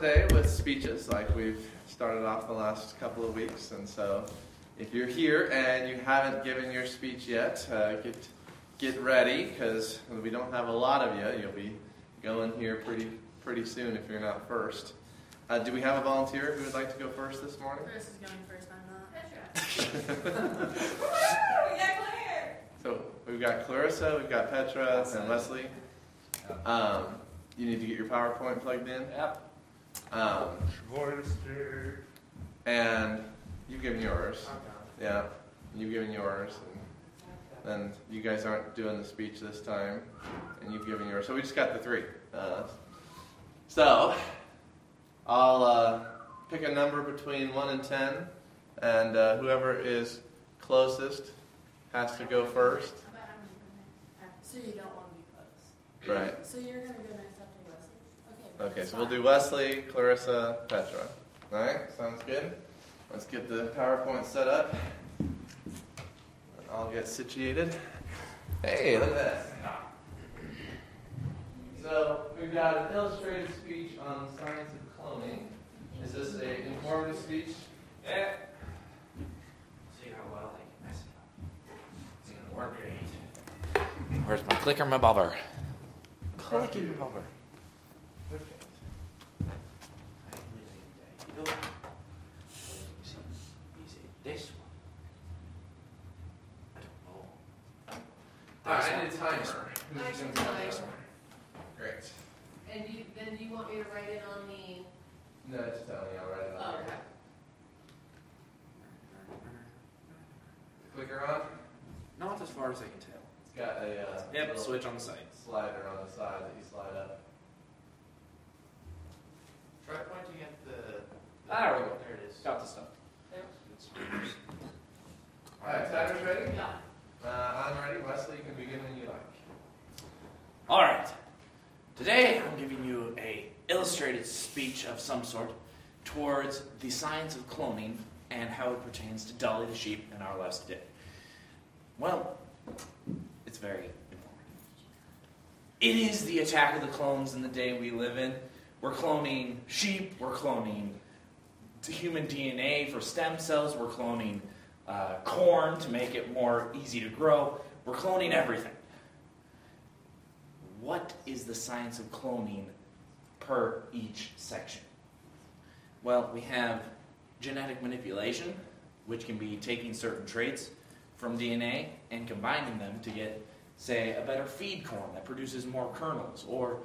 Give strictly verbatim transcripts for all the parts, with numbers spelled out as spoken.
today with speeches like we've started off the last couple of weeks, and so if you're here and you haven't given your speech yet, uh, get get ready, because we don't have a lot of you. You'll be going here pretty pretty soon if you're not first. Uh, do we have a volunteer who would like to go first this morning? Chris is going first, I'm not. Petra. We got Claire. So we've got Clarissa, we've got Petra, and Leslie. Um, you need to get your PowerPoint plugged in. Yep. Um, and you've given yours. Yeah, you've given yours. And, and you guys aren't doing the speech this time, and you've given yours. So we just got the three. Uh, so I'll uh, pick a number between one and ten, and uh, whoever is closest has to go first. So you don't want to be close. Right. So you're going to go next after Wesley? Okay, so we'll do Wesley, Clarissa, Petra. All right, sounds good. Let's get the PowerPoint set up. I'll get situated. Hey, look at that. So we've got an illustrated speech on the science of cloning. Is this an informative speech? Yeah. See how well I can mess it up. It's going to work great. Where's my clicker, my bobber? Clicker, my bobber. Perfect. You know, you say this one. I don't know. All right, I need a timer. I can tell. Great. And do you, then do you want me to write it on the... No, just tell me. I'll write it on. Okay. Clicker on? Not as far as I can tell. It's got a... Uh, yep, switch on the side. Slider on the side that you slide up. Try pointing at the... the ah, there we go. There it is. Got the stuff. Yep. Alright, timer's ready? Yeah. Uh, I'm ready. Wesley, you can begin when you like. Alright. Today, I'm giving you an illustrated speech of some sort towards the science of cloning and how it pertains to Dolly the sheep in our lives today. Well, it's very informative. It is the attack of the clones in the day we live in. We're cloning sheep, we're cloning human D N A for stem cells, we're cloning uh, corn to make it more easy to grow, we're cloning everything. What is the science of cloning per each section? Well, we have genetic manipulation, which can be taking certain traits from D N A and combining them to get, say, a better feed corn that produces more kernels, or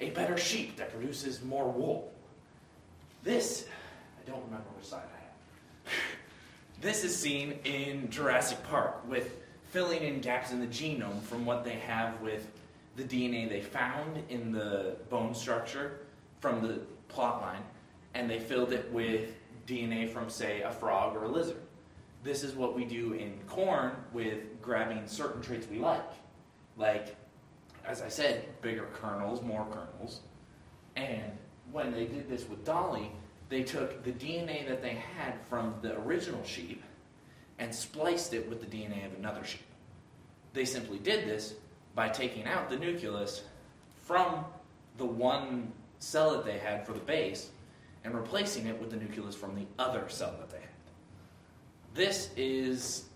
a better sheep that produces more wool. This, I don't remember which side I have. This is seen in Jurassic Park with filling in gaps in the genome from what they have with the D N A they found in the bone structure from the plot line, and they filled it with D N A from, say, a frog or a lizard. This is what we do in corn with grabbing certain traits we like. Like, as I said, bigger kernels, more kernels. And when they did this with Dolly, they took the D N A that they had from the original sheep and spliced it with the D N A of another sheep. They simply did this by taking out the nucleus from the one cell that they had for the base and replacing it with the nucleus from the other cell that they had. This is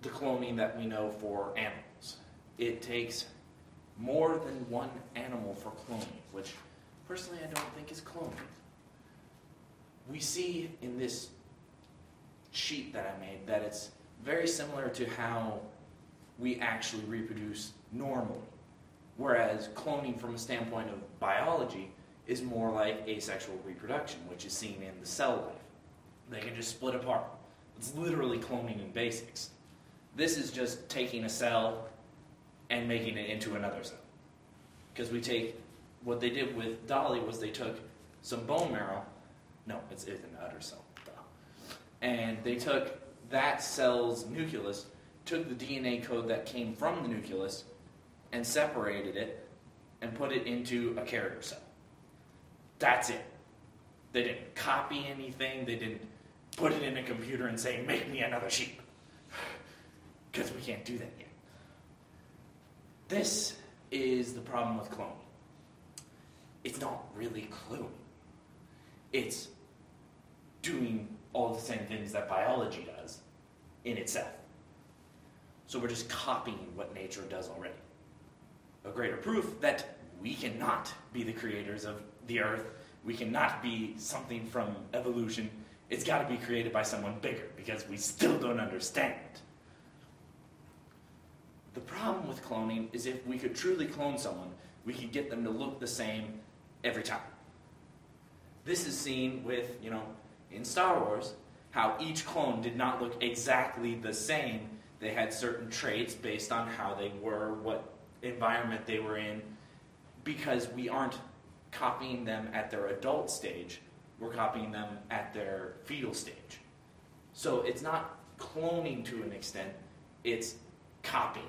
the cloning that we know for animals. It takes more than one animal for cloning, which personally I don't think is cloning. We see in this sheet that I made that it's very similar to how we actually reproduce normally, whereas cloning from a standpoint of biology is more like asexual reproduction, which is seen in the cell life. They can just split apart. It's literally cloning in basics. This is just taking a cell and making it into another cell. Because we take, what they did with Dolly was they took some bone marrow, no, it's, it's an udder cell, and they took that cell's nucleus, took the D N A code that came from the nucleus and separated it and put it into a carrier cell. That's it. They didn't copy anything. They didn't put it in a computer and say, make me another sheep. Because we can't do that yet. This is the problem with cloning. It's not really cloning. It's doing all the same things that biology does in itself. So we're just copying what nature does already. A greater proof that we cannot be the creators of the earth. We cannot be something from evolution. It's got to be created by someone bigger, because we still don't understand. The problem with cloning is if we could truly clone someone, we could get them to look the same every time. This is seen with, you know, in Star Wars, how each clone did not look exactly the same. They had certain traits based on how they were, what environment they were in, because we aren't copying them at their adult stage, we're copying them at their fetal stage. So it's not cloning to an extent, it's copying,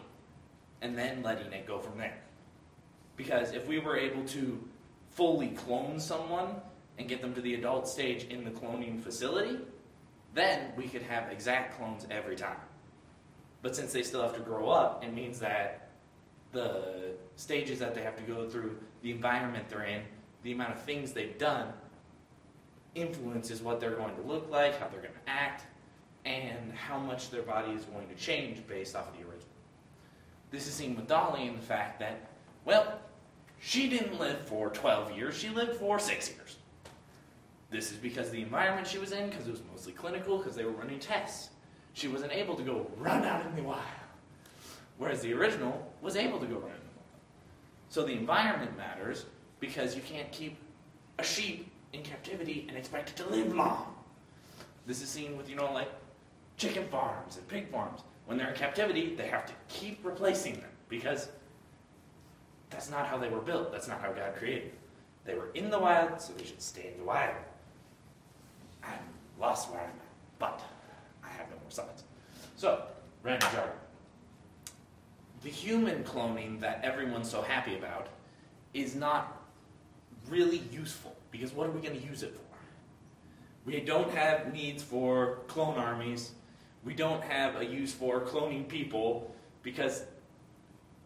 and then letting it go from there. Because if we were able to fully clone someone and get them to the adult stage in the cloning facility, then we could have exact clones every time. But since they still have to grow up, it means that the stages that they have to go through, the environment they're in, the amount of things they've done, influences what they're going to look like, how they're going to act, and how much their body is going to change based off of the original. This is seen with Dolly in the fact that, well, she didn't live for twelve years, she lived for six years. This is because of the environment she was in, because it was mostly clinical, because they were running tests. She wasn't able to go run out in the wild, whereas the original was able to go run out in the wild. So the environment matters, because you can't keep a sheep in captivity and expect it to live long. This is seen with, you know, like chicken farms and pig farms. When they're in captivity, they have to keep replacing them, because that's not how they were built. That's not how God created them. They were in the wild, so they should stay in the wild. I'm lost where I'm at, but I have no more slides. So, random jargon. The human cloning that everyone's so happy about is not really useful, because what are we going to use it for? We don't have needs for clone armies. We don't have a use for cloning people, because,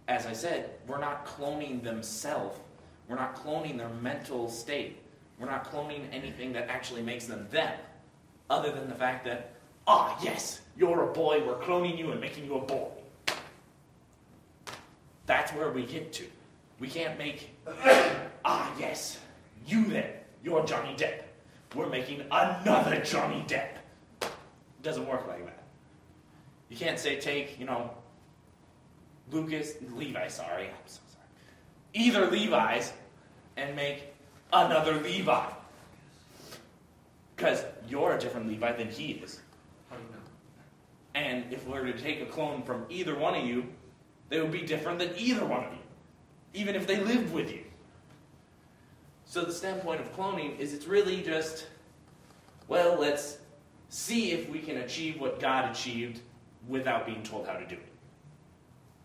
as I said, we're not cloning themselves. We're not cloning their mental state. We're not cloning anything that actually makes them them, other than the fact that, ah, yes, you're a boy, we're cloning you and making you a boy. That's where we get to. We can't make, ah, yes, you then, you're Johnny Depp. We're making another Johnny Depp. It doesn't work like that. You can't say take, you know, Lucas, Levi, sorry, I'm so sorry. Either Levi's and make another Levi. Because you're a different Levi than he is. How do you know? And if we were to take a clone from either one of you, they would be different than either one of you, even if they lived with you. So the standpoint of cloning is it's really just, well, let's see if we can achieve what God achieved without being told how to do it.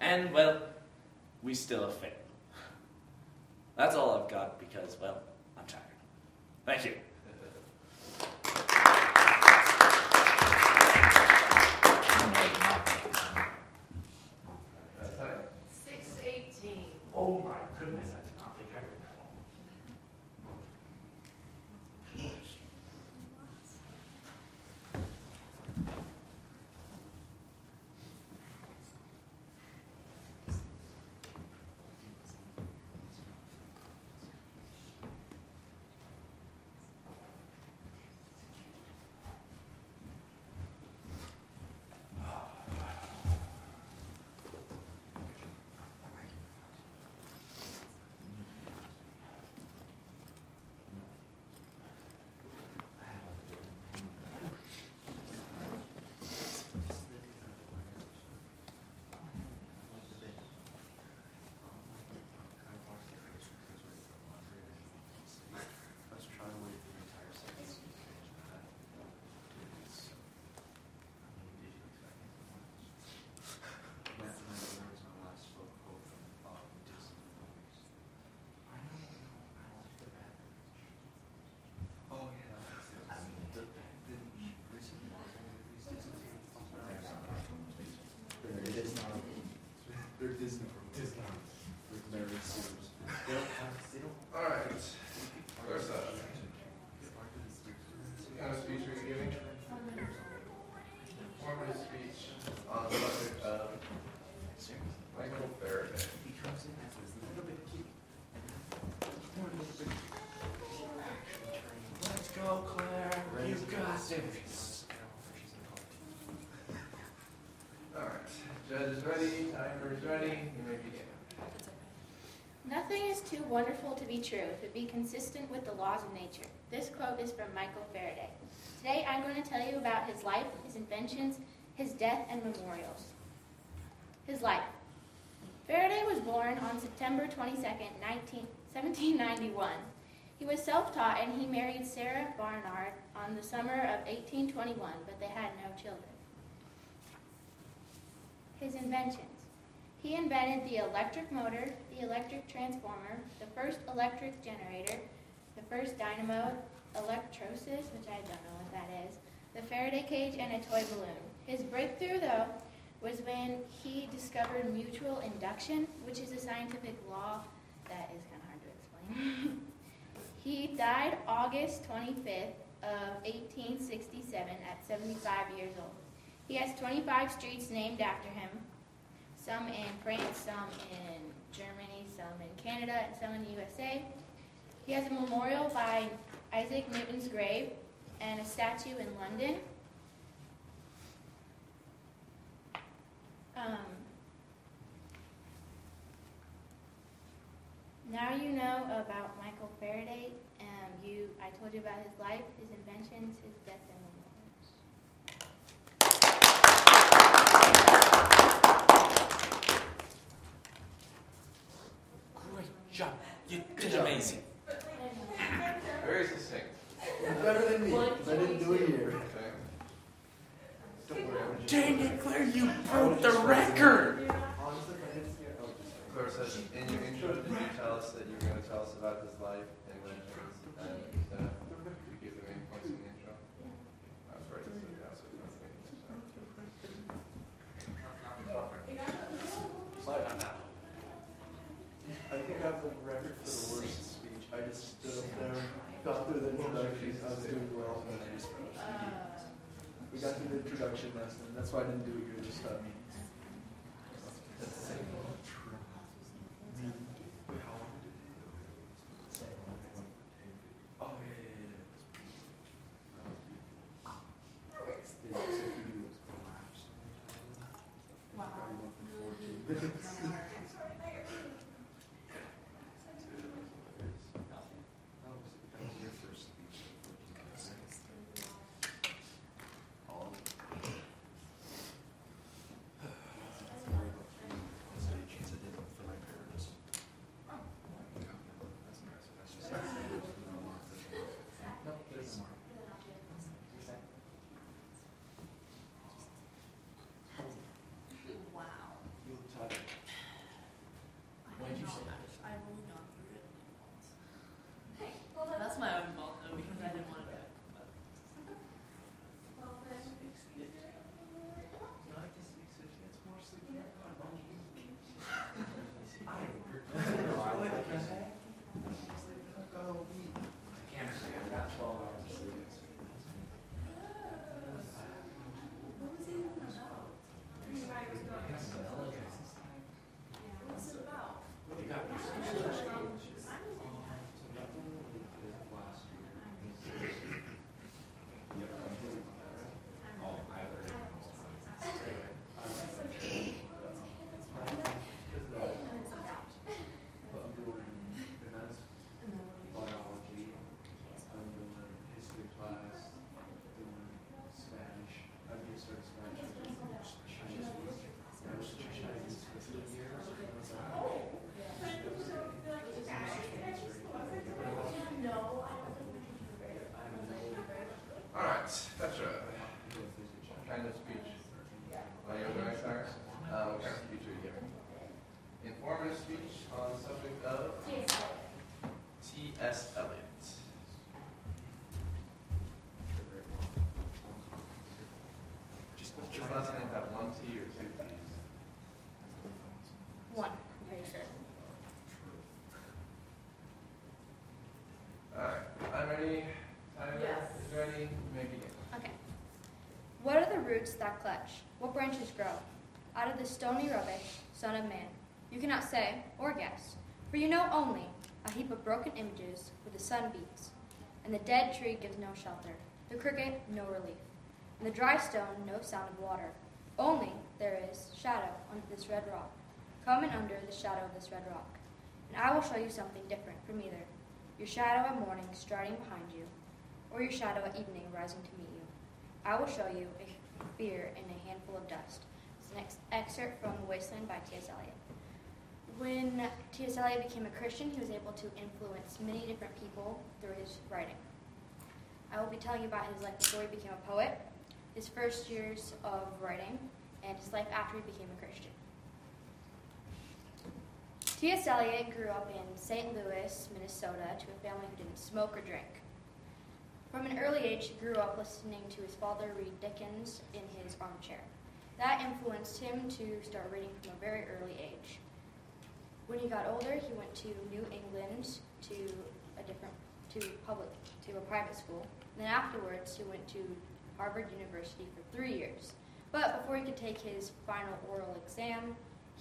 And, well, we still have failed. That's all I've got because, well, I'm tired. Thank you. series. All right, judge is ready, timer is ready, you may begin. Nothing is too wonderful to be true to be consistent with the laws of nature. This quote is from Michael Faraday. Today I'm going to tell you about his life, his inventions, his death, and memorials. His life. Faraday was born on September twenty-second, seventeen ninety-one. He was self-taught and he married Sarah Barnard on the summer of eighteen twenty-one, but they had no children. His inventions. He invented the electric motor, the electric transformer, the first electric generator, the first dynamo, electrosis, which I don't know what that is, the Faraday cage, and a toy balloon. His breakthrough, though, was when he discovered mutual induction, which is a scientific law that is kind of hard to explain. He died August twenty-fifth of eighteen sixty-seven at seventy-five years old. He has twenty-five streets named after him. Some in France, some in Germany, some in Canada, and some in the U S A. He has a memorial by Isaac Newton's grave and a statue in London. Um, now you know about Michael Faraday. Um, you, I told you about his life, his inventions, his death, and job. You did amazing. Very succinct. You're better than me. I didn't do it here. Okay. Don't worry. Dang it, Claire, you broke the record. Honestly, I didn't see it. Claire says, in your intro, did you tell us that you were going to tell us about his life and when and uh, you give the main points in the intro? I was right to sit down, so you don't think it's I think I have the record for the worst speech. I just stood up there, got through the introduction, I was doing well, and then I just uh, we got through the introduction last time. That's why I didn't do it, you just got me. That's the same one. Oh, yeah, yeah, yeah. Wow. T S. Eliot. Just last name have one T or two T's? One, very sure. Alright, I'm ready. Tyler yes. is ready. Maybe. Okay. What are the roots that clutch? What branches grow? Out of the stony rubbish, son of man. You cannot say or guess, for you know only a heap of broken images where the sun beats, and the dead tree gives no shelter, the cricket, no relief, and the dry stone, no sound of water. Only there is shadow under this red rock. Come and under the shadow of this red rock, and I will show you something different from either, your shadow at morning striding behind you, or your shadow at evening rising to meet you. I will show you a fear in a handful of dust. It's an ex excerpt from The Wasteland by T S Eliot. When T S Eliot became a Christian, he was able to influence many different people through his writing. I will be telling you about his life before he became a poet, his first years of writing, and his life after he became a Christian. T S Eliot grew up in Saint Louis, Minnesota, to a family who didn't smoke or drink. From an early age, he grew up listening to his father read Dickens in his armchair. That influenced him to start reading from a very early age. When he got older, he went to New England to a different, to public, to a private school. And then afterwards, he went to Harvard University for three years. But before he could take his final oral exam,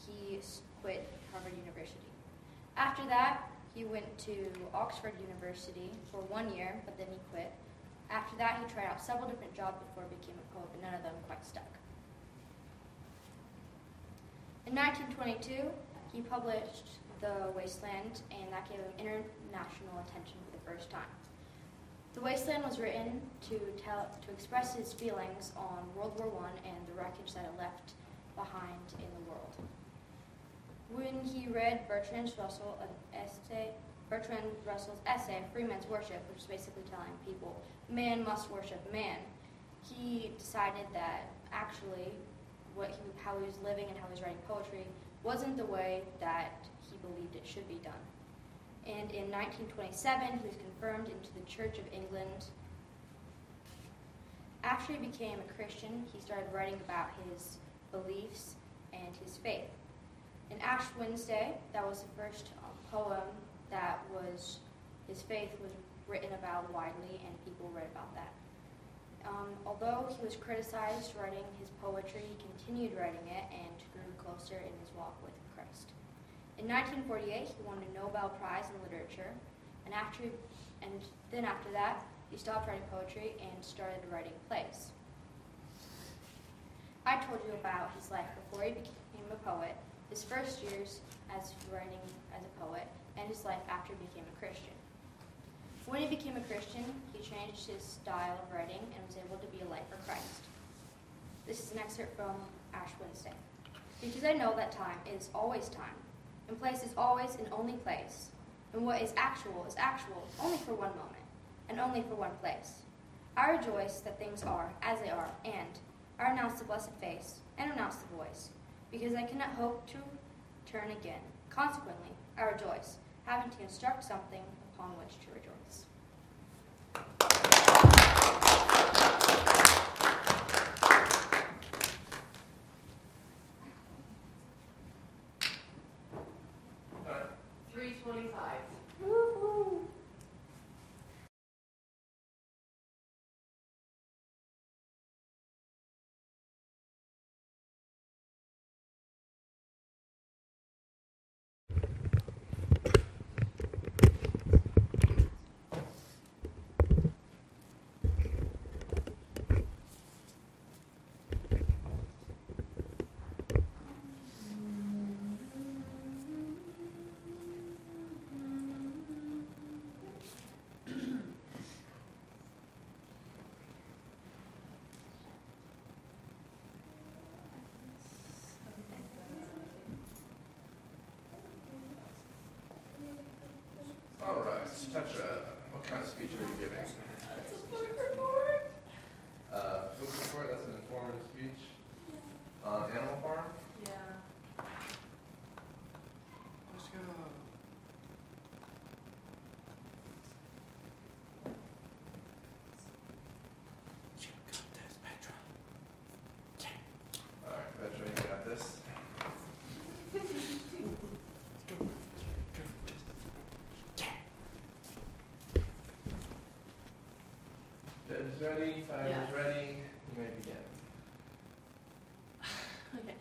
he quit Harvard University. After that, he went to Oxford University for one year, but then he quit. After that, he tried out several different jobs before he became a poet, but none of them quite stuck. In nineteen twenty-two, he published The Wasteland, and that gave him international attention for the first time. The Wasteland was written to, tell, to express his feelings on World War One and the wreckage that it left behind in the world. When he read Bertrand Russell, an essay, Bertrand Russell's essay, Free Man's Worship, which is basically telling people, man must worship man, he decided that actually what he, how he was living and how he was writing poetry wasn't the way that he believed it should be done. And in nineteen twenty-seven, he was confirmed into the Church of England. After he became a Christian, he started writing about his beliefs and his faith. In Ash Wednesday, that was the first um, poem that was, his faith was written about widely, and people read about that. Um, although he was criticized writing his poetry, he continued writing it and grew closer in his walk with Christ. In nineteen forty-eight, he won a Nobel Prize in Literature, and, after, and then after that, he stopped writing poetry and started writing plays. I told you about his life before he became a poet, his first years as writing as a poet, and his life after he became a Christian. When he became a Christian, he changed his style of writing and was able to be a light for Christ. This is an excerpt from Ash Wednesday. Because I know that time is always time, and place is always and only place, and what is actual is actual only for one moment, and only for one place. I rejoice that things are as they are, and I renounce the blessed face, and renounce the voice, because I cannot hope to turn again. Consequently, I rejoice, having to instruct something upon which to rejoice. three twenty-five. Woo-hoo. Petra, what kind of speech are you giving? It's a book report. Uh, book report, that's an informative speech. Yeah. On Animal Farm? Yeah. Let's go. You got this, Petra. Yeah. Alright, Petra, you got this. Ready, time yeah. is ready, you may begin. Okay,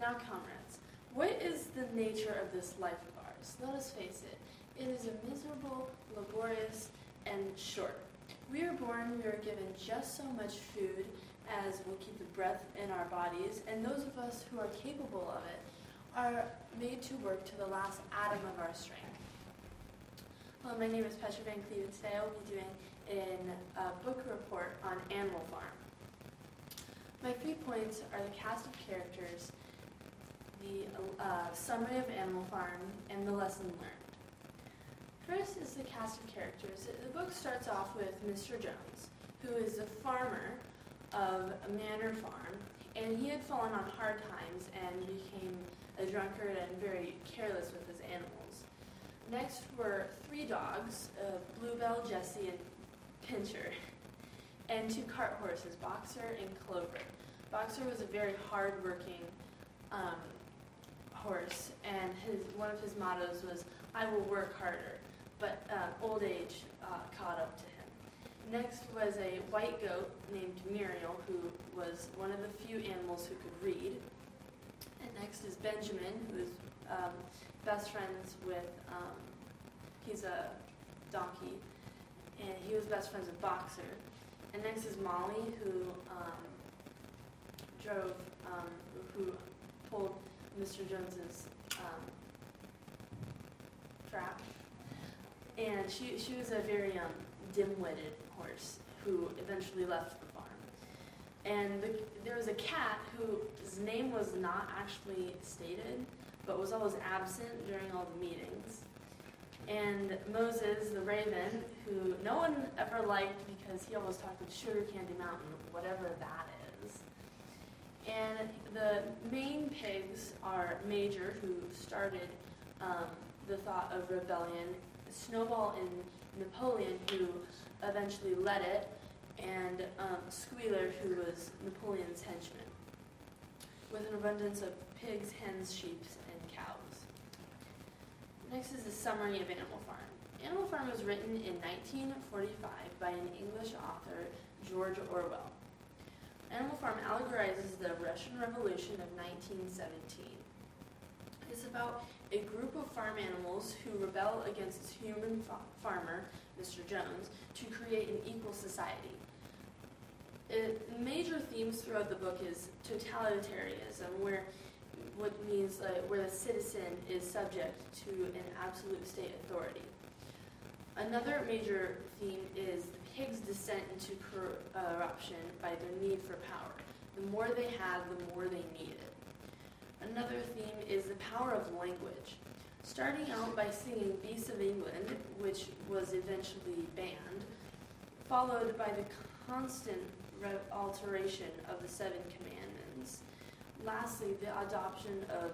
now comrades, what is the nature of this life of ours? Let us face it, it is a miserable, laborious, and short. We are born, we are given just so much food as will keep the breath in our bodies, and those of us who are capable of it are made to work to the last atom of our strength. Hello, my name is Petra van Cleve, and today I will be doing a book report on Animal Farm. My three points are the cast of characters, the uh, summary of Animal Farm, and the lesson learned. First is the cast of characters. The book starts off with Mister Jones, who is a farmer of a manor farm, and he had fallen on hard times and became a drunkard and very careless with his animals. Next were three dogs, uh, Bluebell, Jessie, and Pinscher, and two cart horses, Boxer and Clover. Boxer was a very hard-working um, horse, and his, one of his mottos was, "I will work harder," but uh, old age uh, caught up to him. Next was a white goat named Muriel, who was one of the few animals who could read. And next is Benjamin, who's um, best friends with, um, he's a donkey, and he was best friends with Boxer. And next is Molly, who um, drove, um, who pulled Mister Jones's um, trap. And she, she was a very um, dim-witted horse who eventually left the farm. And the, there was a cat who his name was not actually stated, but was always absent during all the meetings. And Moses, the raven, who no one ever liked because he always talked of Sugar Candy Mountain, whatever that is. And the main pigs are Major, who started um, the thought of rebellion, Snowball and Napoleon, who eventually led it, and um, Squealer, who was Napoleon's henchman, with an abundance of pigs, hens, sheep, and cows. Next is the summary of Animal Farm. Animal Farm was written in nineteen forty-five by an English author, George Orwell. Animal Farm allegorizes the Russian Revolution of nineteen seventeen. It's about a group of farm animals who rebel against its human fa farmer, Mister Jones, to create an equal society. It, major themes throughout the book is totalitarianism, where what means uh, where the citizen is subject to an absolute state authority. Another major theme is the pig's descent into corruption by their need for power. The more they had, the more they needed. Another theme is the power of language. Starting out by singing Beasts of England, which was eventually banned, followed by the constant alteration of the Seven Commandments. Lastly, the adoption of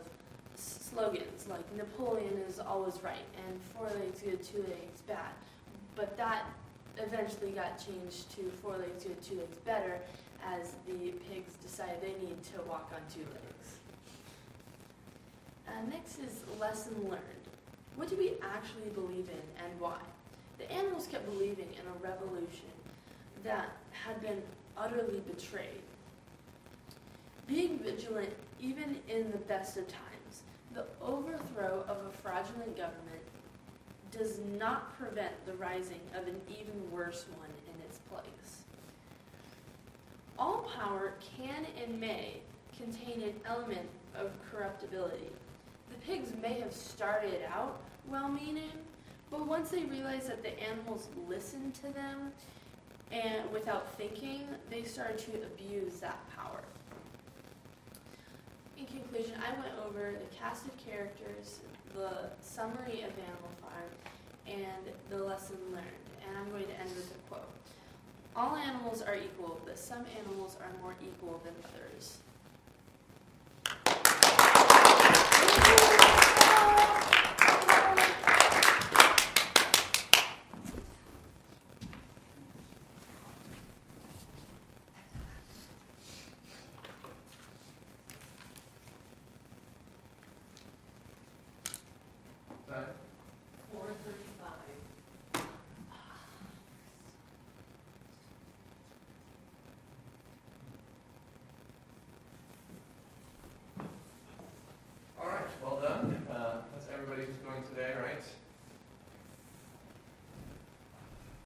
slogans like "Napoleon is always right" and "four legs good, two legs bad." But that eventually got changed to "four legs good, two legs better" as the pigs decided they need to walk on two legs. Uh, next is lesson learned. What do we actually believe in and why? The animals kept believing in a revolution that had been utterly betrayed. Being vigilant even in the best of times, the overthrow of a fraudulent government does not prevent the rising of an even worse one in its place. All power can and may contain an element of corruptibility. The pigs may have started out well-meaning, but once they realized that the animals listened to them and without thinking, they started to abuse that power. In conclusion, I went over the cast of characters, the summary of Animal Farm, and the lesson learned, and I'm going to end with a quote. "All animals are equal, but some animals are more equal than others." Today, right?